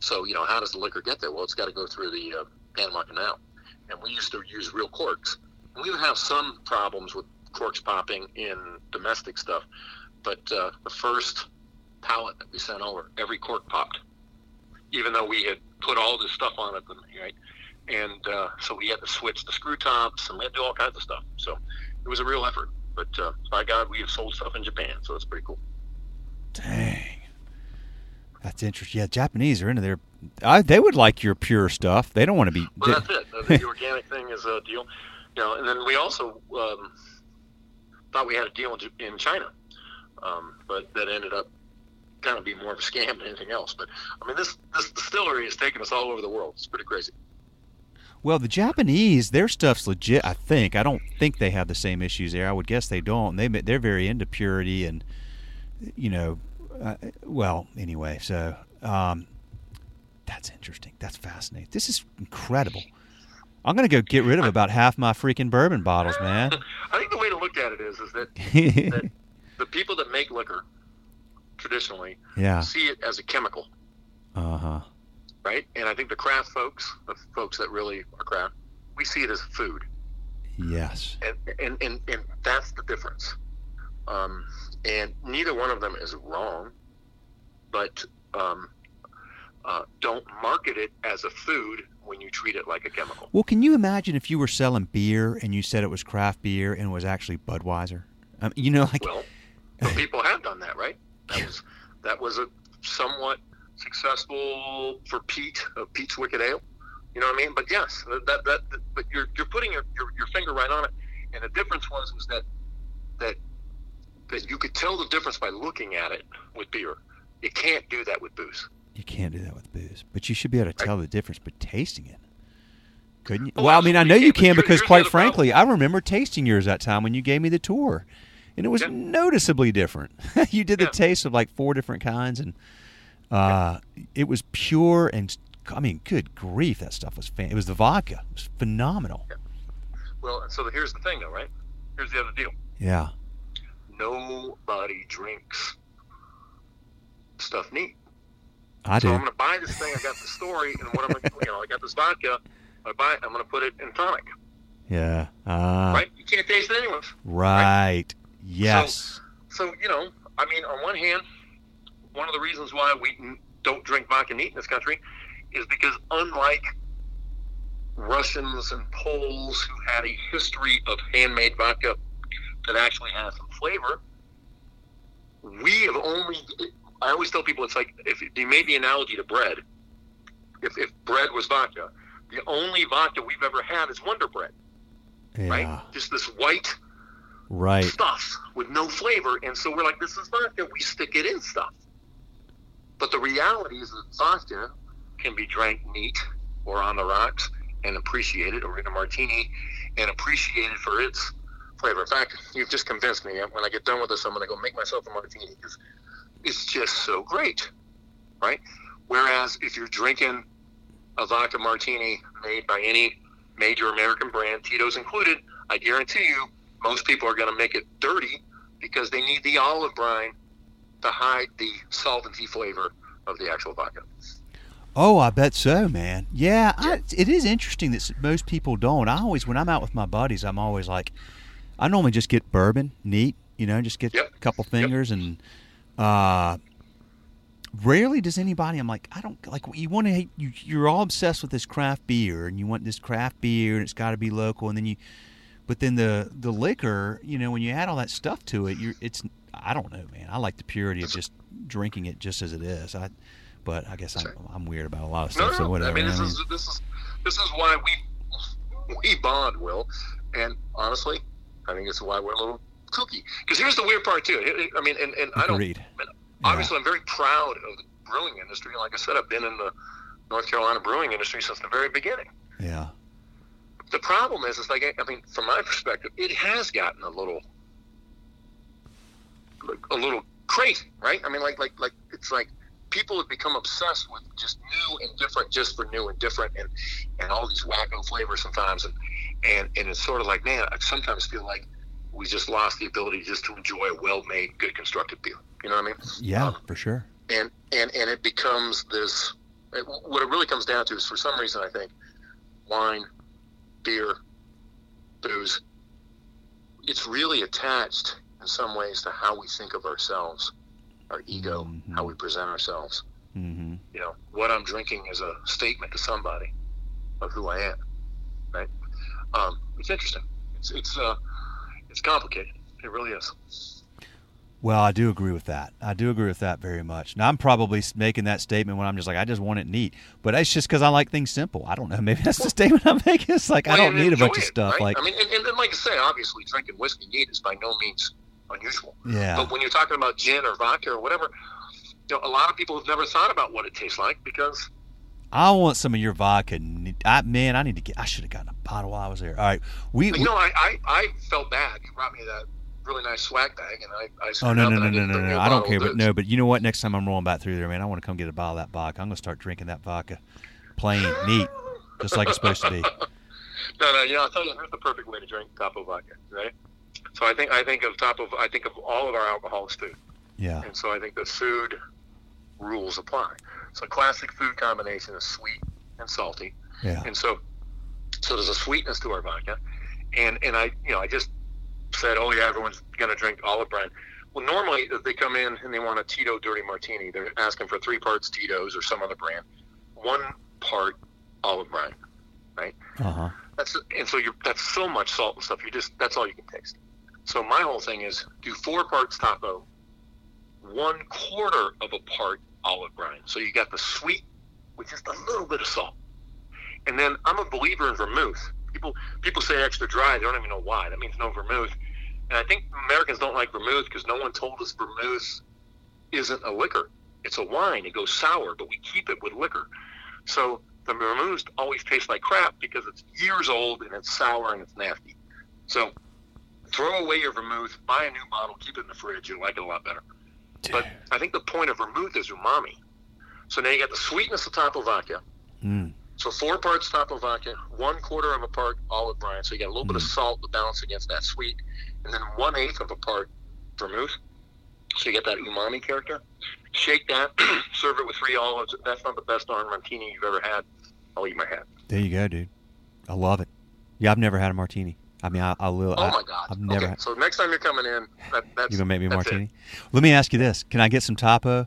So, you know, how does the liquor get there? Well, it's got to go through the uh, Panama Canal. And we used to use real corks. And we would have some problems with corks popping in domestic stuff. But uh, the first pallet that we sent over, every cork popped, even though we had put all this stuff on it, right? And uh, so we had to switch the screw tops and we had to do all kinds of stuff. So it was a real effort. But uh, by God, we have sold stuff in Japan. So that's pretty cool. Dang. That's interesting. Yeah, Japanese are into their. I, they would like your pure stuff. They don't want to be. Well, that's it. The, the organic thing is a deal, you know. And then we also um, thought we had a deal in China, um, but that ended up kind of being more of a scam than anything else. But I mean, this this distillery has taken us all over the world. It's pretty crazy. Well, the Japanese, their stuff's legit. I think. I don't think they have the same issues there. I would guess they don't. They they're very into purity and, you know. Uh, well, anyway, so um, that's interesting. That's fascinating. This is incredible. I'm going to go get rid of about half my freaking bourbon bottles, man. I think the way to look at it is is that, that the people that make liquor traditionally yeah. see it as a chemical. Uh-huh. Right? And I think the craft folks, the folks that really are craft, we see it as food. Yes. And and, and, and that's the difference. Um, and neither one of them is wrong, but um, uh, don't market it as a food when you treat it like a chemical. Well, can you imagine if you were selling beer and you said it was craft beer and it was actually Budweiser? Um, you know, like well, but people have done that, right? That was that was a somewhat successful for Pete of Pete's Wicked Ale. You know what I mean? But yes, that that, that but you're you're putting your, your your finger right on it. And the difference was was that that. that you could tell the difference by looking at it with beer. You can't do that with booze. You can't do that with booze. But you should be able to right. tell the difference by tasting it. Couldn't you? Well, well I mean, I know you can because, quite frankly, problem. I remember tasting yours that time when you gave me the tour. And it was yeah. noticeably different. You did yeah. the taste of like four different kinds. And uh, yeah. it was pure and, I mean, good grief, that stuff was fantastic. It was the vodka. It was phenomenal. Yeah. Well, so here's the thing, though, right? Here's the other deal. Yeah. Nobody drinks stuff neat. I do. So I'm going to buy this thing. I got the story, and what I'm going to, you know, I got this vodka. I buy it. I'm going to put it in tonic. Yeah. Uh, right. You can't taste it anyways. Right. right. Yes. So, so you know, I mean, on one hand, one of the reasons why we don't drink vodka neat in this country is because, unlike Russians and Poles who had a history of handmade vodka that actually has some flavor, we have only, I always tell people, it's like, if you made the analogy to bread, if, if bread was vodka, the only vodka we've ever had is Wonder Bread, yeah. right? Just this white right. stuff with no flavor, and so we're like, this is vodka, we stick it in stuff. But the reality is that vodka can be drank neat or on the rocks and appreciated, or in a martini, and appreciated for its flavor. In fact, you've just convinced me. When I get done with this, I'm going to go make myself a martini because it's just so great, right? Whereas if you're drinking a vodka martini made by any major American brand, Tito's included, I guarantee you most people are going to make it dirty because they need the olive brine to hide the salty flavor of the actual vodka. Oh, I bet so, man. Yeah, yeah. I, it is interesting that most people don't. I always, when I'm out with my buddies, I'm always like, I normally just get bourbon neat, you know, just get yep. a couple fingers yep. and uh, rarely does anybody, I'm like, I don't, like, you want to, you, you're all obsessed with this craft beer and you want this craft beer and it's got to be local. And then you, but then the, the liquor, you know, when you add all that stuff to it, you're, it's, I don't know, man. I like the purity of just drinking it just as it is. I, but I guess I'm, right. I'm weird about a lot of stuff. No, no, so whatever. I mean, this I mean. is, this is, this is why we, we bond, Will. And honestly, I think it's why we're a little kooky. Because here's the weird part too. It, it, I mean, and, and I don't, Agreed. I mean, obviously yeah. I'm very proud of the brewing industry. Like I said, I've been in the North Carolina brewing industry since the very beginning. Yeah. The problem is, it's like, I mean, from my perspective, it has gotten a little, a little crazy, right? I mean, like, like, like, it's like people have become obsessed with just new and different, just for new and different, and, and all these wacko flavors sometimes. And, and, and it's sort of like, man, I sometimes feel like we just lost the ability just to enjoy a well-made, good constructed beer. You know what I mean? Yeah, um, for sure. And, and, and it becomes this, it, what it really comes down to is, for some reason, I think wine, beer, booze, it's really attached in some ways to how we think of ourselves, our ego, mm-hmm. how we present ourselves. Mm-hmm. You know, what I'm drinking is a statement to somebody of who I am, right? Um, it's interesting. It's it's uh, it's complicated. It really is. Well, I do agree with that. I do agree with that very much. Now, I'm probably making that statement when I'm just like, I just want it neat. But it's just because I like things simple. I don't know. Maybe that's the statement I'm making. It's like, well, I don't need a bunch it, of stuff. Right? Like, I mean, and, and, and like I say, obviously, drinking whiskey neat is by no means unusual. Yeah. But when you're talking about gin or vodka or whatever, you know, a lot of people have never thought about what it tastes like because... I want some of your vodka. I, man, I need to get... I should have gotten a bottle while I was there. All right. We, we, you know, I, I, I felt bad. You brought me that really nice swag bag, and I... I oh, no, no, no, no, no, no. I don't care. But no, but you know what? Next time I'm rolling back through there, man, I want to come get a bottle of that vodka. I'm going to start drinking that vodka plain, neat, just like it's supposed to be. No, no, you know, I'll tell you, that's the perfect way to drink Topo vodka, right? So I think I think of Topo... I think of all of our alcohol as food. Yeah. And so I think the food rules apply. So classic food combination is sweet and salty. Yeah. And so so there's a sweetness to our vodka. And and I you know, I just said, oh yeah, everyone's gonna drink olive brine. Well, normally if they come in and they want a Tito dirty martini, they're asking for three parts Tito's or some other brand, one part olive brine. Right? Uh-huh. That's and so you're that's so much salt and stuff, you just that's all you can taste. So my whole thing is do four parts Topo, one quarter of a part olive brine. So you got the sweet with just a little bit of salt. And then I'm a believer in vermouth. People people say extra dry. They don't even know why. That means no vermouth. And I think Americans don't like vermouth because no one told us vermouth isn't a liquor. It's a wine. It goes sour, but we keep it with liquor. So the vermouth always tastes like crap because it's years old and it's sour and it's nasty. So throw away your vermouth, buy a new bottle, keep it in the fridge. You'll like it a lot better. But I think the point of vermouth is umami. So now you got the sweetness of Topo vodka. Mm. So four parts Topo vodka, one quarter of a part olive brine. So you got a little mm. bit of salt to balance against that sweet. And then one eighth of a part vermouth. So you get that umami character. Shake that, serve it with three olives. That's not the best darn martini you've ever had. I'll eat my hat. There you go, dude. I love it. Yeah, I've never had a martini. I mean, I, I will. Oh, I, my God. I've never okay. had... So next time you're coming in, that, that's you're going to make me a martini? It. Let me ask you this. Can I get some Topo,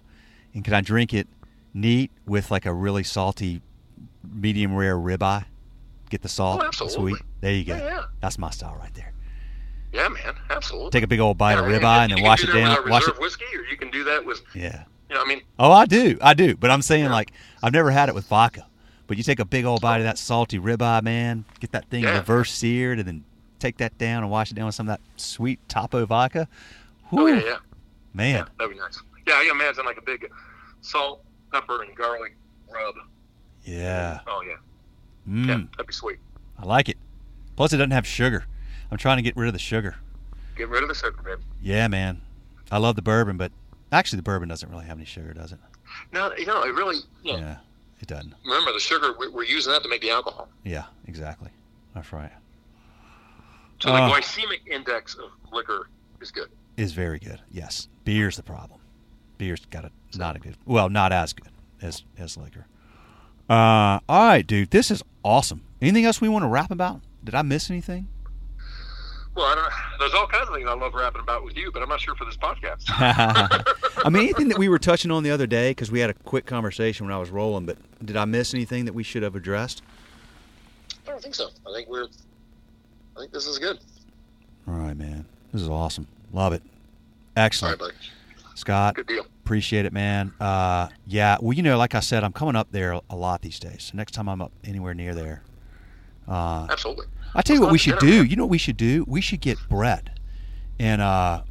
and can I drink it neat with like a really salty, medium rare ribeye? Get the salt. Oh, absolutely. Sweet. There you go. Yeah, yeah. That's my style right there. Yeah, man. Absolutely. Take a big old bite yeah, of ribeye and, and then wash do it down. With wash it whiskey, or you can do that with. Yeah. You know, I mean. Oh, I do. I do. But I'm saying yeah. like I've never had it with vodka. But you take a big old bite of that salty ribeye, man. Get that thing yeah. reverse seared and then. Take that down and wash it down with some of that sweet Topo vodka. Whew. Oh yeah, yeah, man, yeah, that'd be nice. Yeah, I imagine like a big salt, pepper, and garlic rub. Yeah. Oh yeah. Mm. Yeah, that'd be sweet. I like it. Plus, it doesn't have sugar. I'm trying to get rid of the sugar. Get rid of the sugar, baby. Yeah, man. I love the bourbon, but actually, the bourbon doesn't really have any sugar, does it? No, you know, it really. You know, yeah, it doesn't. Remember, the sugar we're using that to make the alcohol. Yeah, exactly. That's right. So the uh, glycemic index of liquor is good. Is very good, yes. Beer's the problem. Beer's got a not a good, well, not as good as as liquor. Uh, all right, dude, this is awesome. Anything else we want to rap about? Did I miss anything? Well, I don't, there's all kinds of things I love rapping about with you, but I'm not sure for this podcast. I mean, anything that we were touching on the other day, because we had a quick conversation when I was rolling, but did I miss anything that we should have addressed? I don't think so. I think we're, I think this is good. All right, man. This is awesome. Love it. Excellent. All right, buddy. Scott. Good deal. Appreciate it, man. Uh, yeah. Well, you know, like I said, I'm coming up there a lot these days. So next time I'm up anywhere near there. Uh, Absolutely. I tell you what we should do. You know what we should do? We should get Brett and uh,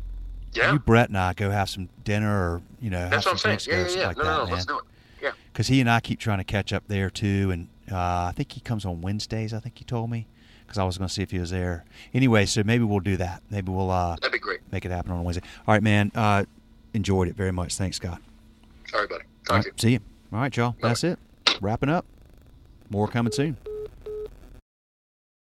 yeah. you, Brett, and I go have some dinner or, you know, have some things or something like that, man. No, no, no, let's do it. Yeah. Because he and I keep trying to catch up there, too. And uh, I think he comes on Wednesdays, I think he told me, because I was going to see if he was there. Anyway, so maybe we'll do that. Maybe we'll uh, That'd be great. Make it happen on Wednesday. All right, man. Uh, enjoyed it very much. Thanks, Scott. All right, buddy. Talk All right, to you. See you. All right, y'all. Bye. That's it. Wrapping up. More coming soon.